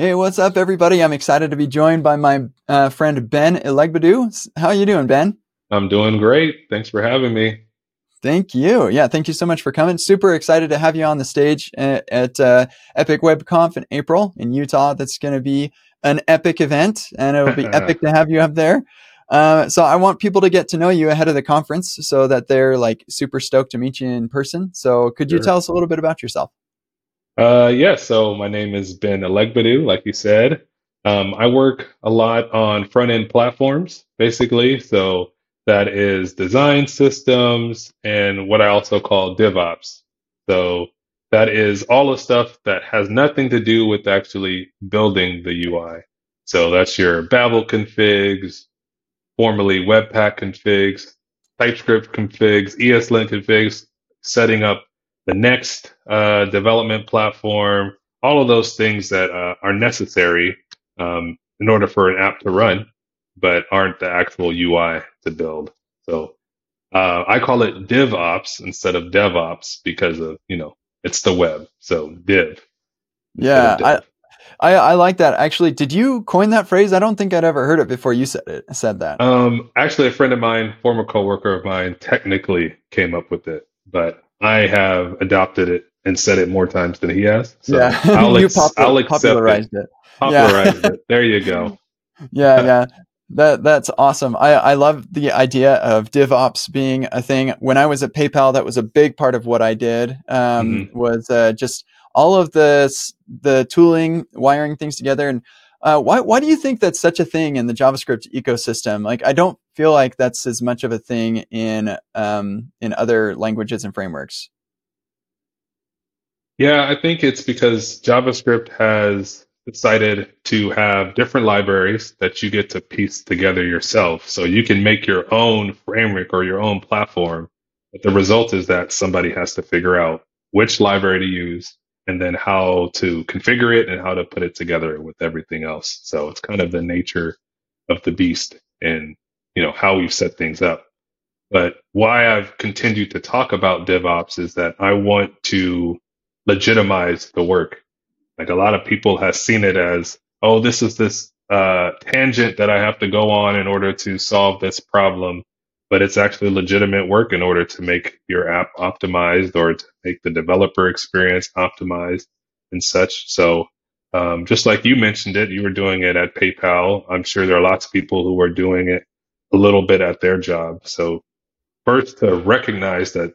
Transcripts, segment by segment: Hey, what's up, everybody? I'm excited to be joined by my friend Ben Ilegbodu. How are you doing, Ben? I'm doing great. Thanks for having me. Thank you. Yeah, thank you so much for coming. Super excited to have you on the stage at Epic WebConf in April in Utah. That's going to be an epic event, and it'll be epic to have you up there. So I want people to get to know you ahead of the conference so that they're like super stoked to meet you in person. So could you tell us a little bit about yourself? So my name is Ben Ilegbodu, like you said. I work a lot on front-end platforms, basically. So that is design systems and what I also call DivOps. So that is all the stuff that has nothing to do with actually building the UI. So that's your Babel configs, formerly Webpack configs, TypeScript configs, ESLint configs, setting up the next development platform, all of those things that are necessary in order for an app to run, but aren't the actual UI to build. So I call it DivOps instead of DevOps because of, it's the web. So div. Yeah. I like that. Actually, did you coin that phrase? I don't think I'd ever heard it before you said that. Actually, a friend of mine, former coworker of mine, technically came up with it, but I have adopted it and said it more times than he has. So yeah. I'll accept popularized it. Popularized it. There you go. Yeah. That's awesome. I love the idea of DivOps being a thing. When I was at PayPal, that was a big part of what I did, was just all of the tooling, wiring things together. And why do you think that's such a thing in the JavaScript ecosystem? Like, I don't feel like that's as much of a thing in other languages and frameworks. Yeah, I think it's because JavaScript has decided to have different libraries that you get to piece together yourself. So you can make your own framework or your own platform. But the result is that somebody has to figure out which library to use and then how to configure it and how to put it together with everything else. So it's kind of the nature of the beast and how we've set things up. But why I've continued to talk about DivOps is that I want to legitimize the work. Like, a lot of people have seen it as, oh, this is this tangent that I have to go on in order to solve this problem. But it's actually legitimate work in order to make your app optimized or to make the developer experience optimized and such. So just like you mentioned it, you were doing it at PayPal. I'm sure there are lots of people who are doing it a little bit at their job. So first, to recognize that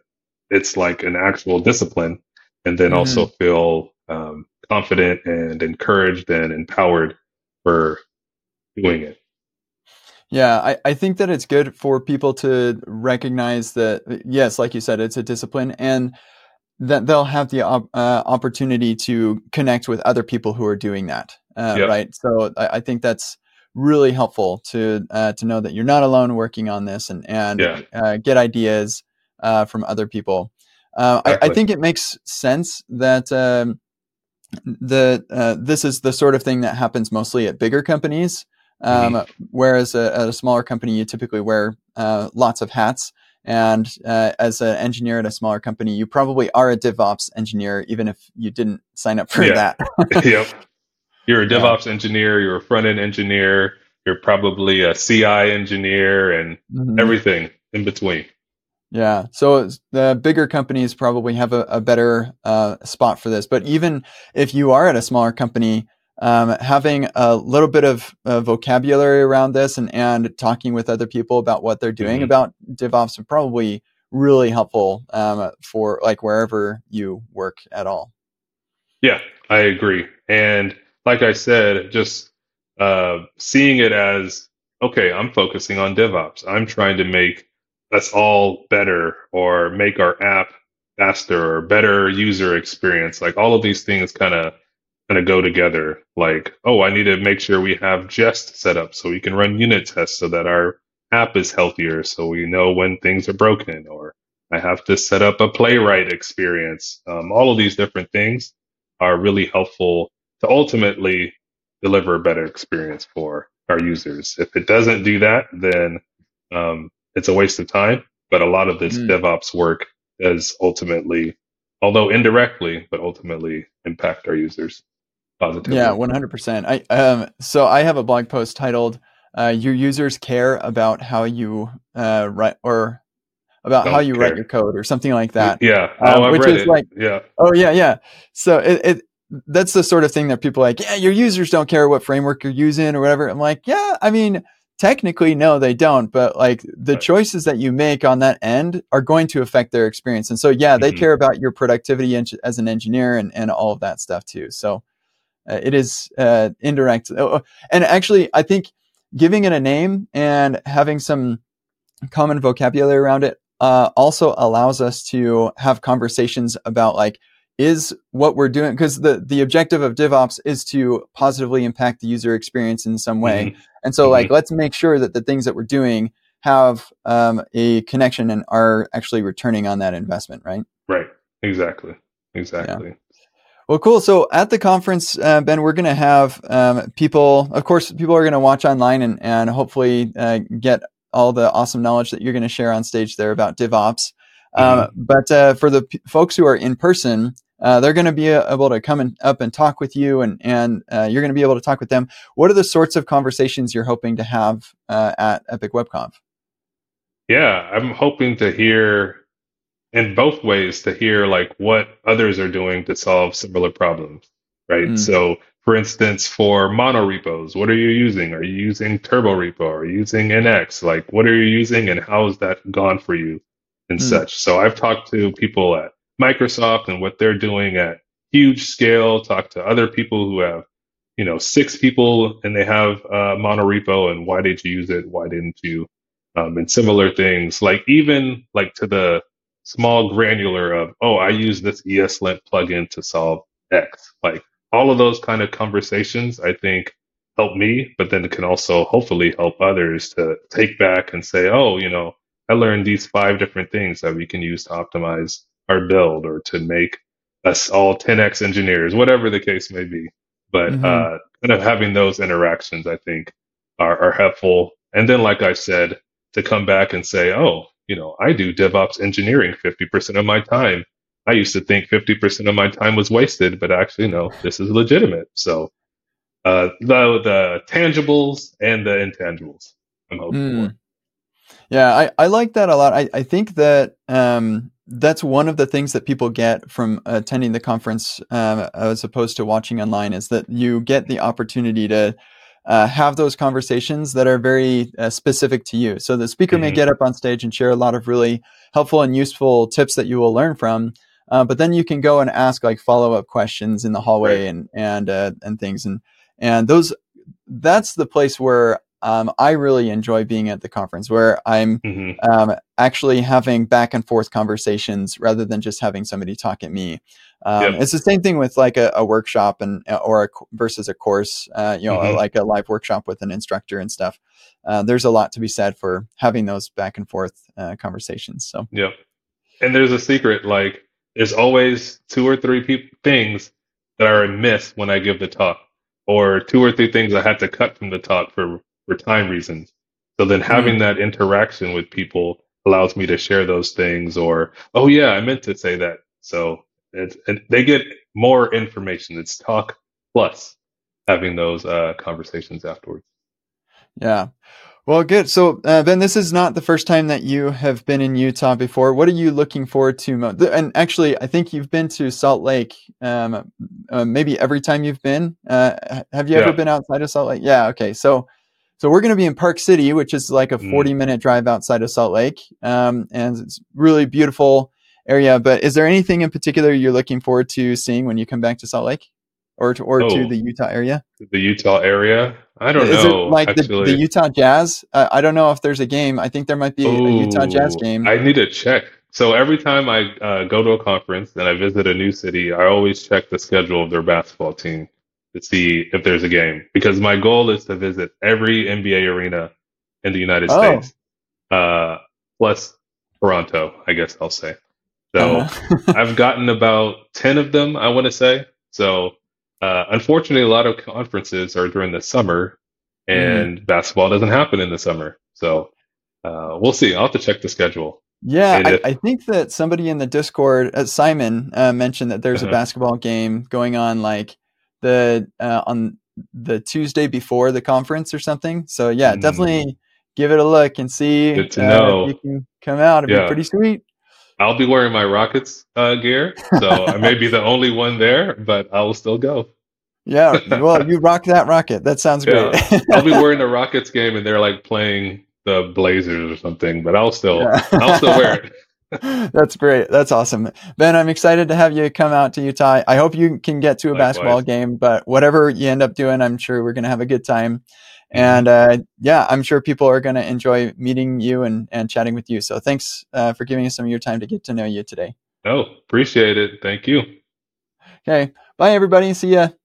it's like an actual discipline, and then also feel confident and encouraged and empowered for doing it. Yeah, I think that it's good for people to recognize that, yes, like you said, it's a discipline, and that they'll have the opportunity to connect with other people who are doing that, right? So I think that's really helpful to know that you're not alone working on this and get ideas from other people. Exactly. I think it makes sense that this is the sort of thing that happens mostly at bigger companies, whereas at a smaller company, you typically wear lots of hats. And as an engineer at a smaller company, you probably are a DivOps engineer, even if you didn't sign up for that. Yep. You're a DivOps engineer, you're a front-end engineer, you're probably a CI engineer, and everything in between. Yeah, so the bigger companies probably have a better spot for this. But even if you are at a smaller company, having a little bit of vocabulary around this and talking with other people about what they're doing about DivOps are probably really helpful for like wherever you work at all. Yeah, I agree. And like I said, just seeing it as, okay, I'm focusing on DivOps. I'm trying to make us all better or make our app faster or better user experience. Like, all of these things kind of go together. Like, oh, I need to make sure we have Jest set up so we can run unit tests so that our app is healthier, so we know when things are broken, or I have to set up a Playwright experience. All of these different things are really helpful to ultimately deliver a better experience for our users. If it doesn't do that, then it's a waste of time. But a lot of this DevOps work does ultimately, although indirectly, but ultimately impact our users. positively. Yeah, 100%. So I have a blog post titled "Your Users Care About How You Write" or about how you write your code or something like that. Yeah. So that's the sort of thing that people are like, yeah, your users don't care what framework you're using or whatever. I'm like, yeah, I mean, technically, no, they don't. But like the choices that you make on that end are going to affect their experience. And so, yeah, they care about your productivity as an engineer and all of that stuff too. So it is indirect. And actually, I think giving it a name and having some common vocabulary around it also allows us to have conversations about like, is what we're doing, because the objective of DivOps is to positively impact the user experience in some way. And so like, let's make sure that the things that we're doing have a connection and are actually returning on that investment. Right. Exactly. Yeah. Well, cool. So at the conference, Ben, we're going to have people, of course, people are going to watch online and hopefully get all the awesome knowledge that you're going to share on stage there about DivOps. But for the folks who are in person, they're going to be able to come up and talk with you and you're going to be able to talk with them. What are the sorts of conversations you're hoping to have at Epic WebConf? Yeah, I'm hoping to hear in both ways to hear like what others are doing to solve similar problems, right? So for instance, for mono repos, what are you using? Are you using Turbo Repo? Are you using NX? Like, what are you using and how has that gone for you and such? So I've talked to people at Microsoft and what they're doing at huge scale, talked to other people who have, you know, 6 people and they have mono repo and why did you use it? Why didn't you? And similar things, like even like to the small granular of, oh, I use this ESLint plugin to solve X. Like all of those kind of conversations, I think, help me, but then it can also hopefully help others to take back and say, oh, you know, I learned these 5 different things that we can use to optimize our build or to make us all 10x engineers, whatever the case may be. But kind of having those interactions, I think, are helpful. And then, like I said, to come back and say, oh, you know, I do DevOps engineering 50% of my time. I used to think 50% of my time was wasted, but actually, no, this is legitimate. So the tangibles and the intangibles, I'm hoping for. Yeah, I like that a lot. I think that that's one of the things that people get from attending the conference as opposed to watching online is that you get the opportunity to have those conversations that are very specific to you. So the speaker may get up on stage and share a lot of really helpful and useful tips that you will learn from. But then you can go and ask like follow-up questions in the hallway and things. And those, that's the place where I really enjoy being at the conference where I'm actually having back and forth conversations rather than just having somebody talk at me. It's the same thing with like a workshop versus a course, like a live workshop with an instructor and stuff. There's a lot to be said for having those back and forth conversations. So yeah, and there's a secret, like there's always 2 or 3 things that are amiss when I give the talk, or 2 or 3 things I had to cut from the talk for time reasons. So then having that interaction with people allows me to share those things or, oh yeah, I meant to say that. So they get more information. It's talk plus having those conversations afterwards. Yeah. Well, good. So Ben, this is not the first time that you have been in Utah before. What are you looking forward to most? And actually, I think you've been to Salt Lake maybe every time you've been. Have you ever been outside of Salt Lake? Yeah. Okay. So we're going to be in Park City, which is like a 40-minute drive outside of Salt Lake. And it's really beautiful area. But is there anything in particular you're looking forward to seeing when you come back to Salt Lake or to the Utah area? The Utah area? I don't know. Is it like the Utah Jazz? I don't know if there's a game. I think there might be a Utah Jazz game. I need to check. So every time I go to a conference and I visit a new city, I always check the schedule of their basketball team to see if there's a game, because my goal is to visit every NBA arena in the United States, plus Toronto, I guess I'll say. So I've gotten about 10 of them, I want to say. So unfortunately, a lot of conferences are during the summer and basketball doesn't happen in the summer. So we'll see. I'll have to check the schedule. Yeah, I think that somebody in the Discord, Simon, mentioned that there's a basketball game going on like the on the Tuesday before the conference or something. So yeah, definitely give it a look and see if you can come out. It'd be pretty sweet. I'll be wearing my Rockets gear, so I may be the only one there, but I will still go. Yeah, well, you rock that rocket. That sounds great. I'll be wearing the Rockets game, and they're like playing the Blazers or something, but I'll still wear it. That's great. That's awesome. Ben, I'm excited to have you come out to Utah. I hope you can get to a basketball game, but whatever you end up doing, I'm sure we're going to have a good time. And I'm sure people are going to enjoy meeting you and chatting with you. So thanks for giving us some of your time to get to know you today. Oh, appreciate it. Thank you. Okay. Bye, everybody. See ya.